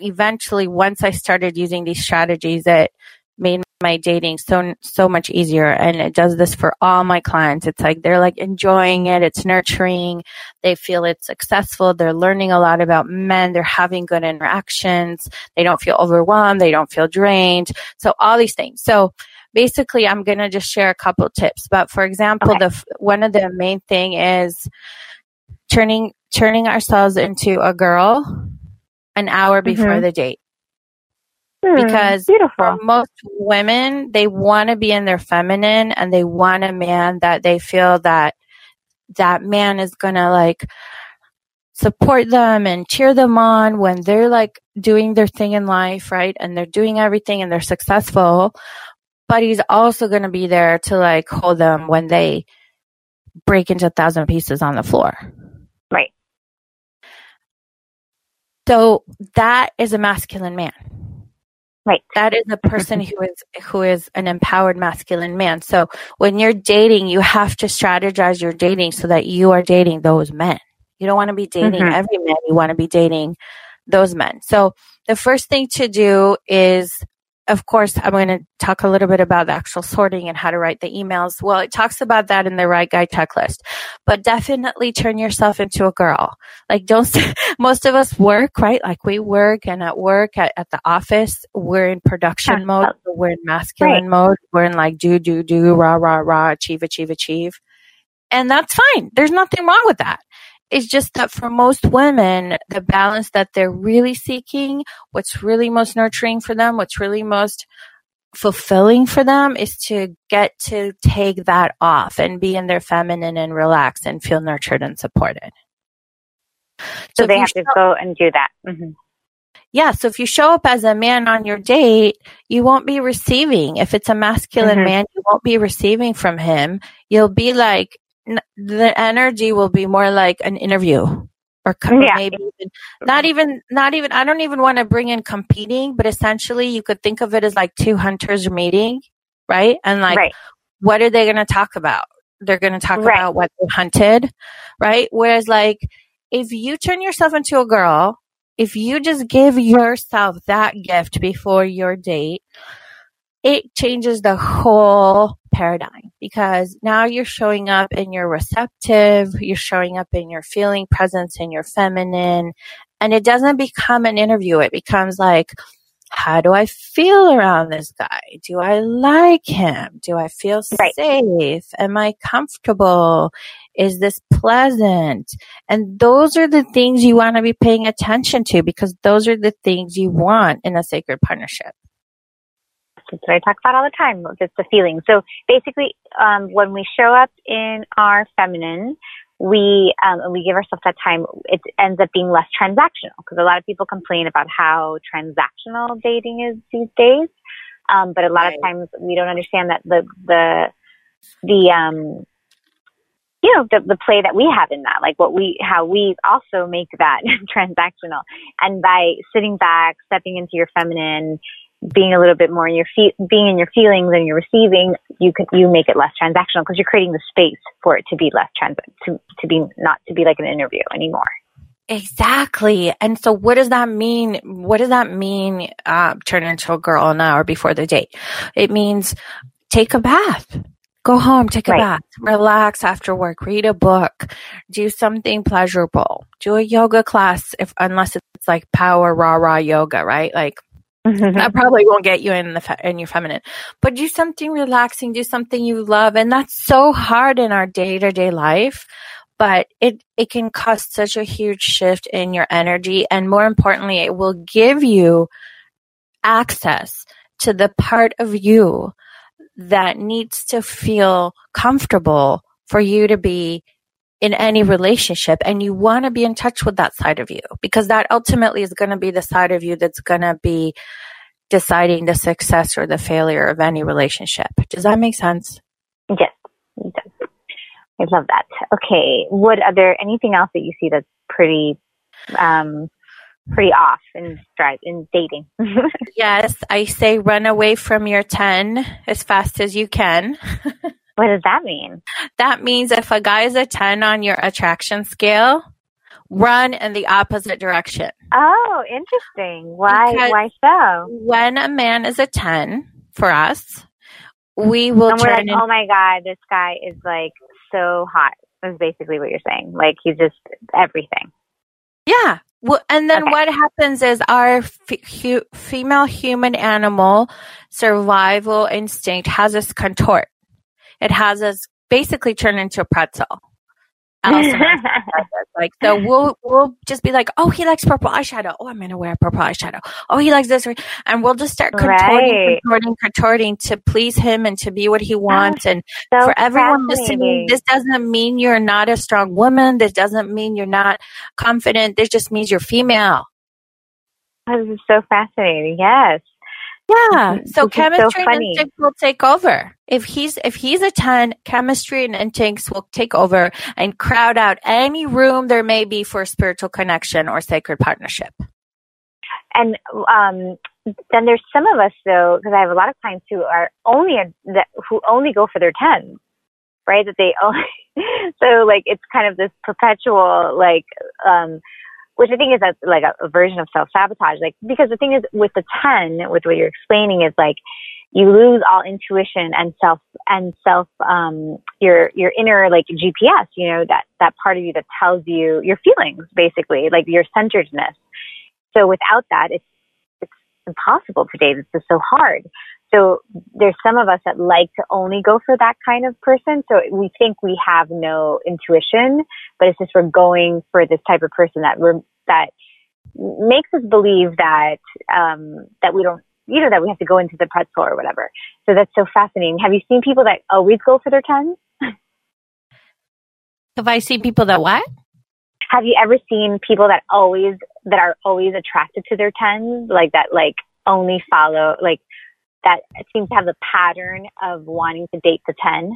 eventually, once I started using these strategies, it made my dating so so much easier, and it does this for all my clients. It's like they're like enjoying it, it's nurturing, they feel it's successful, they're learning a lot about men, they're having good interactions, they don't feel overwhelmed, they don't feel drained. So all these things. So basically I'm gonna just share a couple tips, but for example, okay. the one of the main thing is turning turning ourselves into a girl an hour before mm-hmm. the date. Because Beautiful. For most women, they want to be in their feminine and they want a man that they feel that that man is going to like support them and cheer them on when they're like doing their thing in life, right? And they're doing everything and they're successful, but he's also going to be there to like hold them when they break into a thousand pieces on the floor. Right. So that is a masculine man. Right. That is a person who is who is an empowered masculine man. So when you're dating, you have to strategize your dating so that you are dating those men. You don't want to be dating mm-hmm. every man. You want to be dating those men. So the first thing to do is, of course, I'm going to talk a little bit about the actual sorting and how to write the emails. Well, it talks about that in the Right Guy Checklist, but definitely turn yourself into a girl. Like don't, most of us work, right? Like we work and at work at, at the office, we're in production yeah. mode. We're in masculine right. mode. We're in like do, do, do, rah, rah, rah, achieve, achieve, achieve. And that's fine. There's nothing wrong with that. It's just that for most women, the balance that they're really seeking, what's really most nurturing for them, what's really most fulfilling for them is to get to take that off and be in their feminine and relax and feel nurtured and supported. So, so they have show, to go and do that. Mm-hmm. Yeah. So if you show up as a man on your date, you won't be receiving. If it's a masculine mm-hmm. man, you won't be receiving from him. You'll be like, the energy will be more like an interview or com- yeah. maybe even, not even, not even, I don't even want to bring in competing, but essentially you could think of it as like two hunters meeting, right? And like, right. what are they going to talk about? They're going to talk right. about what they hunted, right? Whereas like, if you turn yourself into a girl, if you just give yourself that gift before your date, it changes the whole paradigm, because now you're showing up and you're receptive, you're showing up and you're feeling presence and you're feminine, and it doesn't become an interview. It becomes like, how do I feel around this guy? Do I like him? Do I feel right. safe? Am I comfortable? Is this pleasant? And those are the things you want to be paying attention to, because those are the things you want in a sacred partnership. That's what I talk about all the time, just the feeling. So basically, um, when we show up in our feminine, we um and we give ourselves that time, it ends up being less transactional, because a lot of people complain about how transactional dating is these days. Um, but a lot right. of times we don't understand that the the the um you know the, the play that we have in that, like what we how we also make that transactional. And by sitting back, stepping into your feminine, being a little bit more in your fe- being in your feelings and your receiving, you could, you make it less transactional, because you're creating the space for it to be less trans, to, to be not to be like an interview anymore. Exactly. And so what does that mean? What does that mean? Uh, turn into a girl an hour before the date. It means take a bath, go home, take a right. bath, relax after work, read a book, do something pleasurable, do a yoga class. If, unless it's like power, rah, rah yoga, right? Like, that probably won't get you in the fe- in your feminine, but do something relaxing, do something you love. And that's so hard in our day-to-day life, but it, it can cause such a huge shift in your energy. And more importantly, it will give you access to the part of you that needs to feel comfortable for you to be in any relationship. And you want to be in touch with that side of you, because that ultimately is going to be the side of you that's going to be deciding the success or the failure of any relationship. Does that make sense? Yes, it does. I love that. Okay. What other, anything else that you see that's pretty, um, pretty off in drive in dating? Yes. I say run away from your ten as fast as you can. What does that mean? That means if a guy is a ten on your attraction scale, run in the opposite direction. Oh, interesting. Why? Because why so? When a man is a ten for us, we will and we're turn like, in- oh my God, this guy is like so hot. That's basically what you're saying. Like he's just everything. Yeah. Well, and then okay. what happens is our f- hu- female human animal survival instinct has us contort. It has us basically turn into a pretzel. Like, so we'll, we'll just be like, oh, he likes purple eyeshadow. Oh, I'm going to wear purple eyeshadow. Oh, he likes this. And we'll just start contorting, right. contorting, contorting to please him and to be what he wants. And so for everyone listening, this doesn't mean you're not a strong woman. This doesn't mean you're not confident. This just means you're female. Oh, this is so fascinating. Yes. Yeah. So chemistry so and instincts will take over. If he's, if he's a ten, chemistry and instincts will take over and crowd out any room there may be for spiritual connection or sacred partnership. And, um, then there's some of us though, because I have a lot of clients who are only, a, that, who only go for their ten, right? That they only, so like, it's kind of this perpetual, like, um, which I think is a, like a, a version of self-sabotage. Like, because the thing is with the ten, with what you're explaining is like, you lose all intuition and self and self, um, your, your inner like G P S, you know, that, that part of you that tells you your feelings, basically, like your centeredness. So without that, it's, it's impossible today. This is so hard. So there's some of us that like to only go for that kind of person. So we think we have no intuition, but it's just we're going for this type of person that we're, that makes us believe that, um, that we don't, you know, that we have to go into the pretzel or whatever. So that's so fascinating. Have you seen people that always go for their tens? Have I seen people that what? Have you ever seen people that always, that are always attracted to their tens? Like that, like only follow, like, that seems to have the pattern of wanting to date the ten?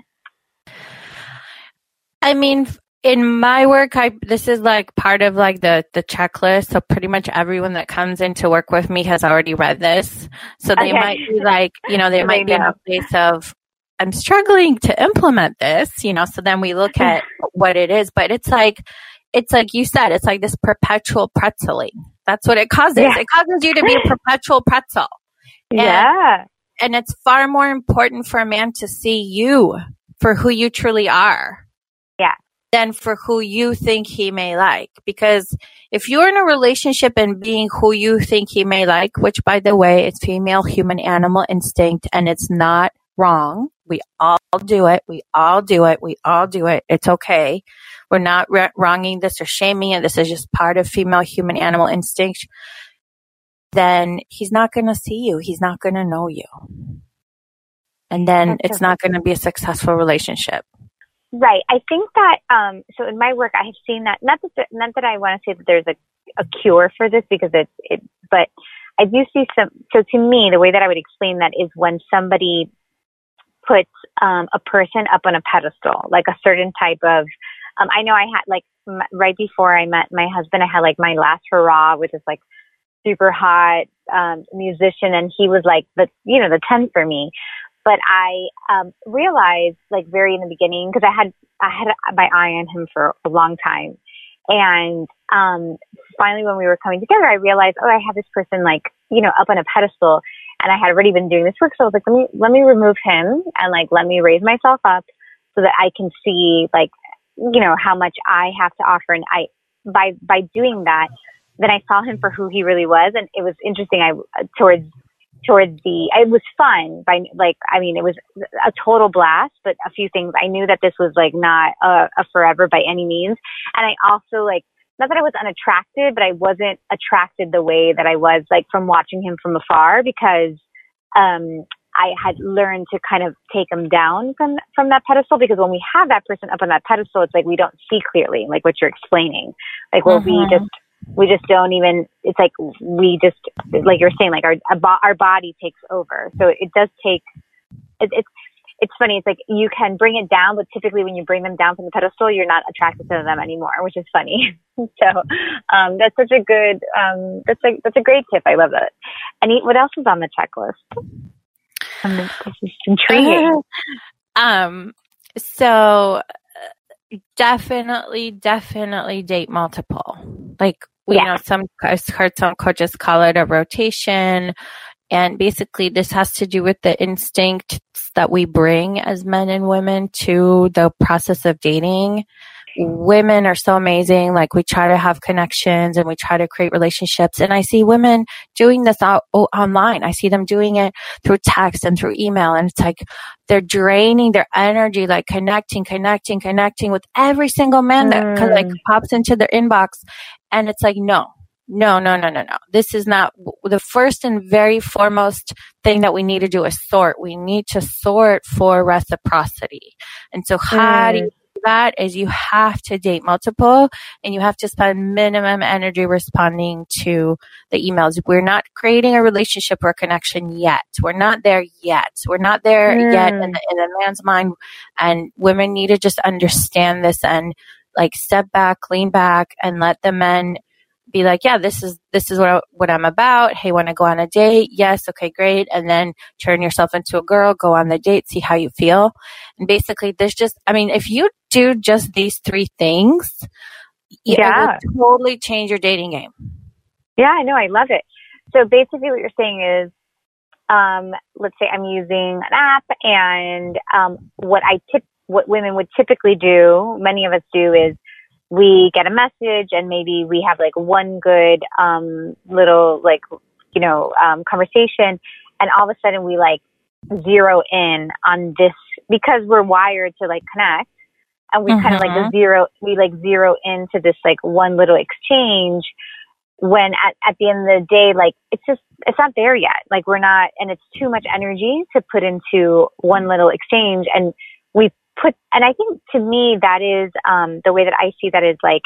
I mean, in my work, I this is like part of like the, the checklist. So pretty much everyone that comes in to work with me has already read this. So they okay. might be like, you know, they might be in a place of, I'm struggling to implement this, you know, so then we look at what it is. But it's like, it's like you said, it's like this perpetual pretzeling. That's what it causes. Yeah. It causes you to be a perpetual pretzel. And, yeah. and it's far more important for a man to see you for who you truly are. Yeah. Than for who you think he may like. Because if you're in a relationship and being who you think he may like, which, by the way, it's female human animal instinct, and it's not wrong. We all do it. We all do it. We all do it. It's okay. We're not re- wronging this or shaming it. This is just part of female human animal instinct. Then he's not going to see you. He's not going to know you. And then That's it's okay. not going to be a successful relationship. Right. I think that, um, so in my work, I have seen that, not that, not that I want to say that there's a, a cure for this, because it's, it, but I do see some, so to me, the way that I would explain that is when somebody puts, um, a person up on a pedestal, like a certain type of, um, I know I had like m- right before I met my husband, I had like my last hurrah, which is like super hot, um, musician. And he was like the, you know, the ten for me. But I um, realized, like, very in the beginning, because I had I had my eye on him for a long time, and um, finally, when we were coming together, I realized, oh, I have this person, like, you know, up on a pedestal, and I had already been doing this work, so I was like, let me let me remove him and like let me raise myself up so that I can see, like, you know, how much I have to offer, and I by by doing that, then I saw him for who he really was, and it was interesting. I towards towards the, it was fun by like, I mean, it was a total blast, but a few things, I knew that this was like not a, a forever by any means. And I also like, not that I was unattracted, but I wasn't attracted the way that I was like from watching him from afar, because, um, I had learned to kind of take him down from, from that pedestal, because when we have that person up on that pedestal, it's like, we don't see clearly, like what you're explaining, like, well, mm-hmm. we just, We just don't even, it's like, we just, like you're saying, like our, our body takes over. So it does take, it, it's, it's funny. It's like, you can bring it down, but typically when you bring them down from the pedestal, you're not attracted to them anymore, which is funny. So, um, that's such a good, um, that's a, that's a great tip. I love that. And what else is on the checklist? Um, this is intriguing. Um, so definitely, definitely date multiple. Like, we yeah. know some heard some coaches call it a rotation, and basically this has to do with the instincts that we bring as men and women to the process of dating. Women are so amazing. Like, we try to have connections and we try to create relationships. And I see women doing this out o- online. I see them doing it through text and through email. And it's like, they're draining their energy, like connecting, connecting, connecting with every single man that mm. like pops into their inbox. And it's like, no, no, no, no, no, no. This is not the first and very foremost thing that we need to do is sort. We need to sort for reciprocity. And so how mm. do you that is you have to date multiple, and you have to spend minimum energy responding to the emails. We're not creating a relationship or a connection yet. We're not there yet. We're not there mm. yet in the, in the man's mind. And women need to just understand this and like step back, lean back, and let the men be like, yeah, this is, this is what, I, what I'm about. Hey, want to go on a date? Yes. Okay, great. And then turn yourself into a girl, go on the date, see how you feel. And basically there's just, I mean, if you do just these three things, yeah, it will totally change your dating game. Yeah, I know. I love it. So basically what you're saying is, um, let's say I'm using an app, and, um, what I tip, what women would typically do, many of us do, is we get a message and maybe we have like one good, um, little like, you know, um, conversation. And all of a sudden we like zero in on this because we're wired to like connect, and we mm-hmm. kind of like zero, we like zero into this like one little exchange, when at, at the end of the day, like it's just, it's not there yet. Like we're not, and it's too much energy to put into one little exchange. And we Put, and I think to me that is um, the way that I see that is like,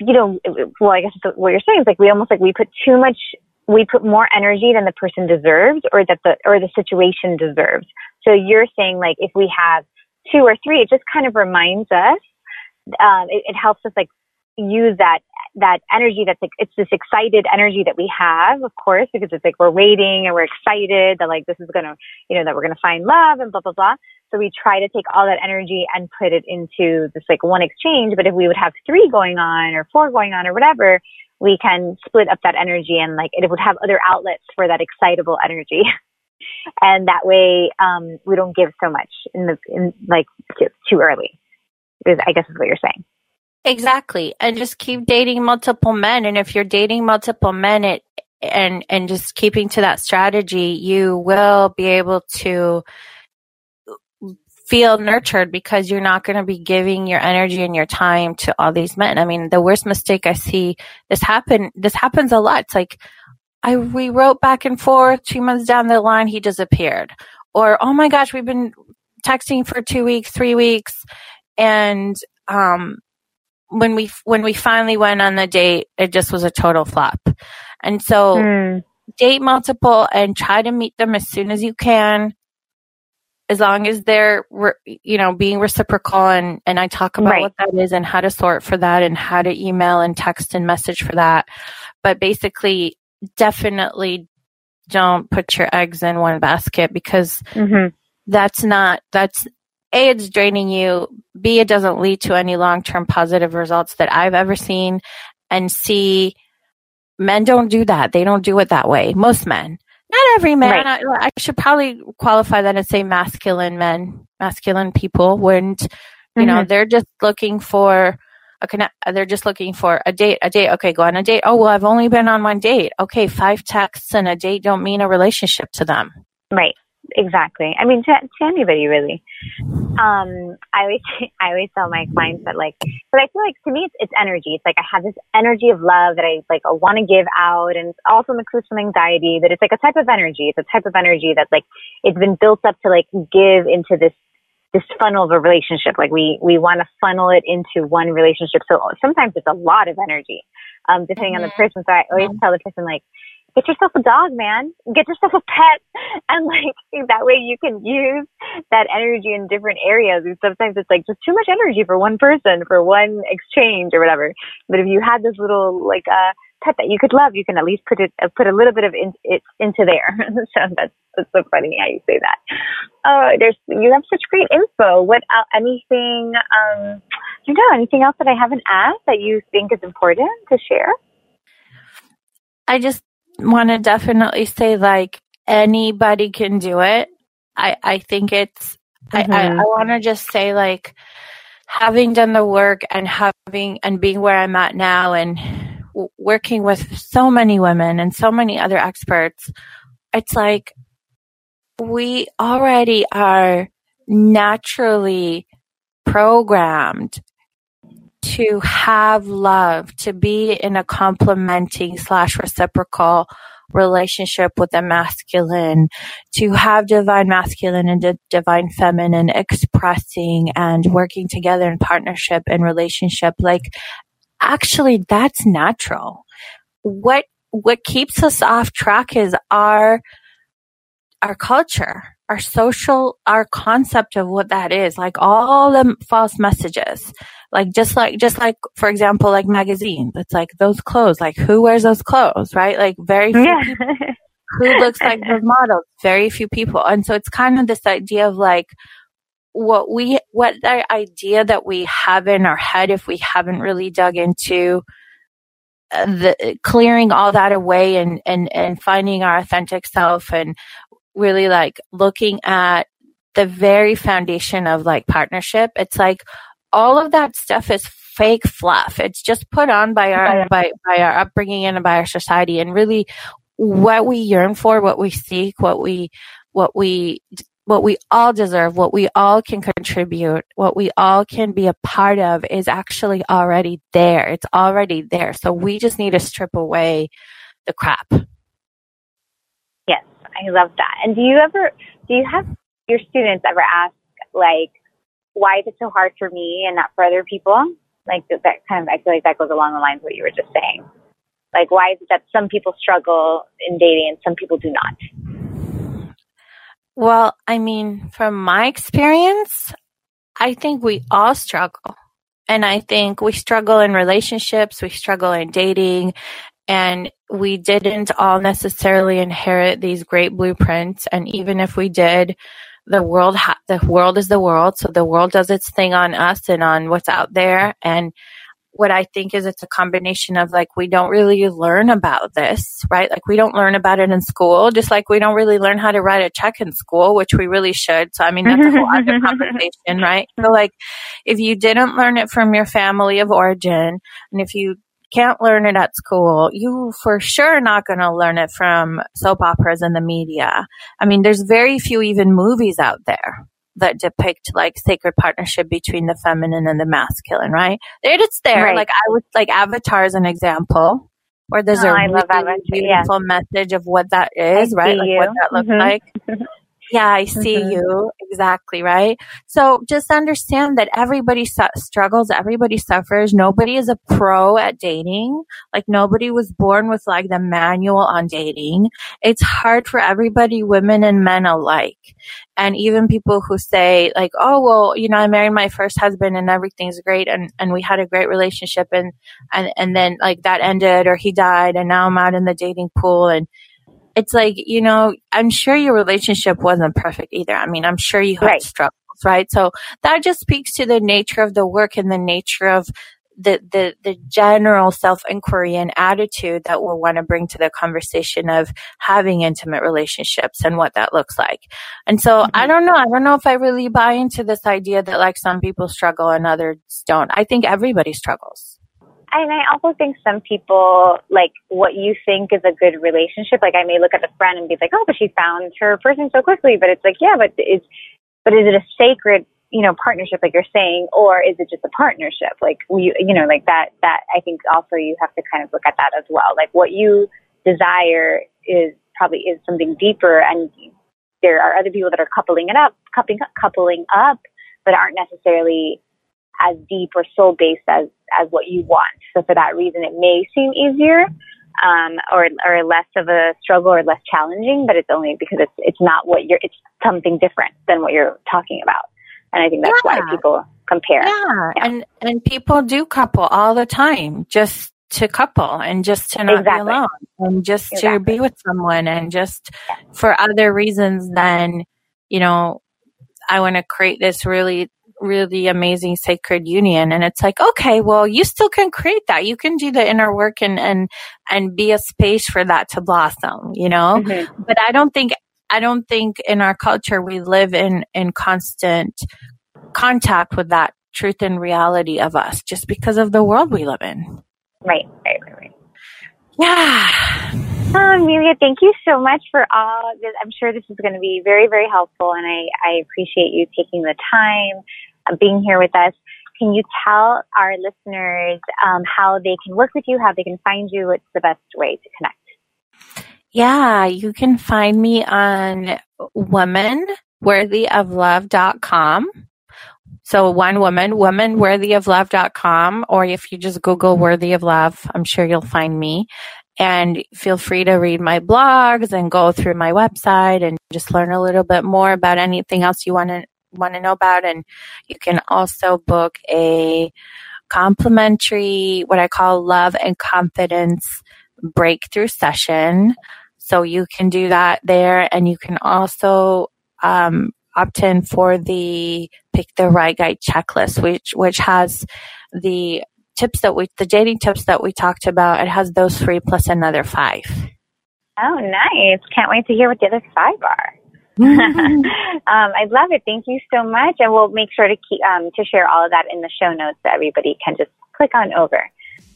you know, well, I guess what you're saying is like we almost like we put too much, we put more energy than the person deserves, or that the or the situation deserves. So you're saying like if we have two or three, it just kind of reminds us, um, it, it helps us like use that that energy that's like it's this excited energy that we have, of course, because it's like we're waiting and we're excited that like this is gonna, you know, that we're gonna find love and blah blah blah. So we try to take all that energy and put it into this like one exchange. But if we would have three going on or four going on or whatever, we can split up that energy, and like it would have other outlets for that excitable energy. And that way, um, we don't give so much in the, in like too, too early, is, I guess is what you're saying. Exactly. And just keep dating multiple men. And if you're dating multiple men it, and, and just keeping to that strategy, you will be able to feel nurtured, because you're not going to be giving your energy and your time to all these men. I mean, the worst mistake I see this happen, this happens a lot. It's like, I, we wrote back and forth, two months down the line, he disappeared. Or, oh my gosh, we've been texting for two weeks, three weeks. And, um, when we, when we finally went on the date, it just was a total flop. And so mm. date multiple and try to meet them as soon as you can, as long as they're, you know, being reciprocal. And, and I talk about right. what that is and how to sort for that and how to email and text and message for that. But basically, definitely don't put your eggs in one basket, because mm-hmm. that's not, that's A, it's draining you. B, it doesn't lead to any long-term positive results that I've ever seen. And C, men don't do that. They don't do it that way. Most men, not every man. Right. I, I should probably qualify that and say masculine men, masculine people wouldn't, you mm-hmm. know, they're just looking for Okay, they're just looking for a date, a date. Okay, go on a date. Oh, well, I've only been on one date. Okay, five texts and a date don't mean a relationship to them. Right, exactly. I mean, to, to anybody, really. Um, I always I always tell my clients that, like, but I feel like, to me, it's, it's energy. It's like I have this energy of love that I, like, want to give out, and it's also includes some anxiety, but it's like a type of energy. It's a type of energy that, like, it's been built up to, like, give into this this funnel of a relationship. Like we, we want to funnel it into one relationship. So sometimes it's a lot of energy, um, depending mm-hmm. on the person. So I always mm-hmm. tell the person, like, get yourself a dog, man, get yourself a pet. And like, that way you can use that energy in different areas. And sometimes it's like just too much energy for one person, for one exchange or whatever. But if you had this little, like a uh, pet that you could love, you can at least put it, uh, put a little bit of in, it into there. So that's, That's so funny how you say that. Oh, there's you have such great info. What uh, anything? Um, you know, anything else that I haven't asked that you think is important to share? I just want to definitely say, like, anybody can do it. I I think it's. Mm-hmm. I I, I want to just say, like, having done the work and having and being where I'm at now and w- working with so many women and so many other experts, it's like, we already are naturally programmed to have love, to be in a complementing slash reciprocal relationship with the masculine, to have divine masculine and d- divine feminine expressing and working together in partnership and relationship. Like, actually, that's natural. What, what keeps us off track is our Our culture, our social, our concept of what that is, like all the false messages, like just like, just like, for example, like magazines, it's like those clothes, like who wears those clothes, right? Like very few yeah. people, who looks like those models, very few people. And so it's kind of this idea of like what we, what the idea that we have in our head, if we haven't really dug into the clearing all that away and, and, and finding our authentic self and really like looking at the very foundation of like partnership. It's like all of that stuff is fake fluff. It's just put on by our, yeah. by, by our upbringing and by our society, and really what we yearn for, what we seek, what we, what we, what we all deserve, what we all can contribute, what we all can be a part of is actually already there. It's already there. So we just need to strip away the crap. Yes, I love that. And do you ever, do you have your students ever ask, like, why is it so hard for me and not for other people? Like that kind of, I feel like that goes along the lines of what you were just saying. Like, why is it that some people struggle in dating and some people do not? Well, I mean, from my experience, I think we all struggle. And I think we struggle in relationships, we struggle in dating, and we didn't all necessarily inherit these great blueprints. And even if we did, the world ha- the world is the world. So the world does its thing on us and on what's out there. And what I think is it's a combination of like, we don't really learn about this, right? Like we don't learn about it in school, just like we don't really learn how to write a check in school, which we really should. So, I mean, that's a whole other conversation, right? So like, if you didn't learn it from your family of origin, and if you can't learn it at school, you for sure are not going to learn it from soap operas and the media. I mean, there's very few even movies out there that depict like sacred partnership between the feminine and the masculine, right? It's there. Right. Like I would like Avatar is an example where there's oh, a I really love Avatar, beautiful yeah. message of what that is, I right? Like you. What that looks mm-hmm. like. Yeah, I see mm-hmm. you. Exactly, right? So just understand that everybody su- struggles, everybody suffers. Nobody is a pro at dating. Like nobody was born with like the manual on dating. It's hard for everybody, women and men alike. And even people who say like, oh, well, you know, I married my first husband and everything's great. And, and we had a great relationship. And, and, and then like that ended or he died and now I'm out in the dating pool. And it's like, you know, I'm sure your relationship wasn't perfect either. I mean, I'm sure you had right. struggles, right? So that just speaks to the nature of the work and the nature of the, the, the general self-inquiry and attitude that we'll want to bring to the conversation of having intimate relationships and what that looks like. And so mm-hmm. I don't know. I don't know if I really buy into this idea that like some people struggle and others don't. I think everybody struggles. And I also think some people, like, what you think is a good relationship. Like, I may look at a friend and be like, oh, but she found her person so quickly. But it's like, yeah, but is, but is it a sacred, you know, partnership, like you're saying, or is it just a partnership? Like, you, you know, like that, that I think also you have to kind of look at that as well. Like, what you desire is probably is something deeper. And there are other people that are coupling it up, coupling, coupling up, but aren't necessarily as deep or soul based as, as what you want. So for that reason, it may seem easier, um, or, or less of a struggle or less challenging, but it's only because it's, it's not what you're, it's something different than what you're talking about. And I think that's yeah. why people compare. Yeah. yeah. And, and people do couple all the time, just to couple and just to not exactly. be alone and just exactly. to be with someone and just yeah. for other reasons than, you know, I want to create this really, really amazing sacred union. And it's like, okay, well, you still can create that. You can do the inner work and and and be a space for that to blossom, you know? Mm-hmm. But I don't think I don't think in our culture we live in in constant contact with that truth and reality of us just because of the world we live in. Right, right, right, right. Yeah. Oh, Amelia, thank you so much for all this. I'm sure this is going to be very, very helpful, and I, I appreciate you taking the time of being here with us. Can you tell our listeners um, how they can work with you, how they can find you, what's the best way to connect? Yeah, you can find me on woman worthy of love dot com. So one woman, woman worthy of love dot com, or if you just Google Worthy of Love, I'm sure you'll find me. And feel free to read my blogs and go through my website and just learn a little bit more about anything else you want to want to know about. And you can also book a complimentary, what I call love and confidence breakthrough session. So you can do that there. And you can also um, opt in for the Pick the Right Guy Checklist, which which has the tips that we, the dating tips that we talked about, it has those three plus another five. Oh, nice. Can't wait to hear what the other five are. um, I love it. Thank you so much. And we'll make sure to keep, um, to share all of that in the show notes so everybody can just click on over.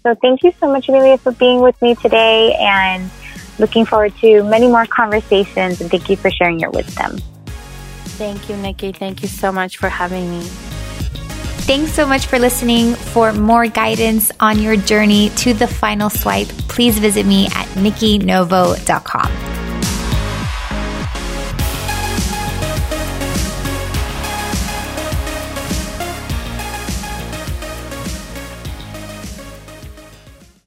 So thank you so much, Amelia, for being with me today and looking forward to many more conversations. And thank you for sharing your wisdom. Thank you, Nikki. Thank you so much for having me. Thanks so much for listening. For more guidance on your journey to the final swipe, please visit me at nikki novo dot com.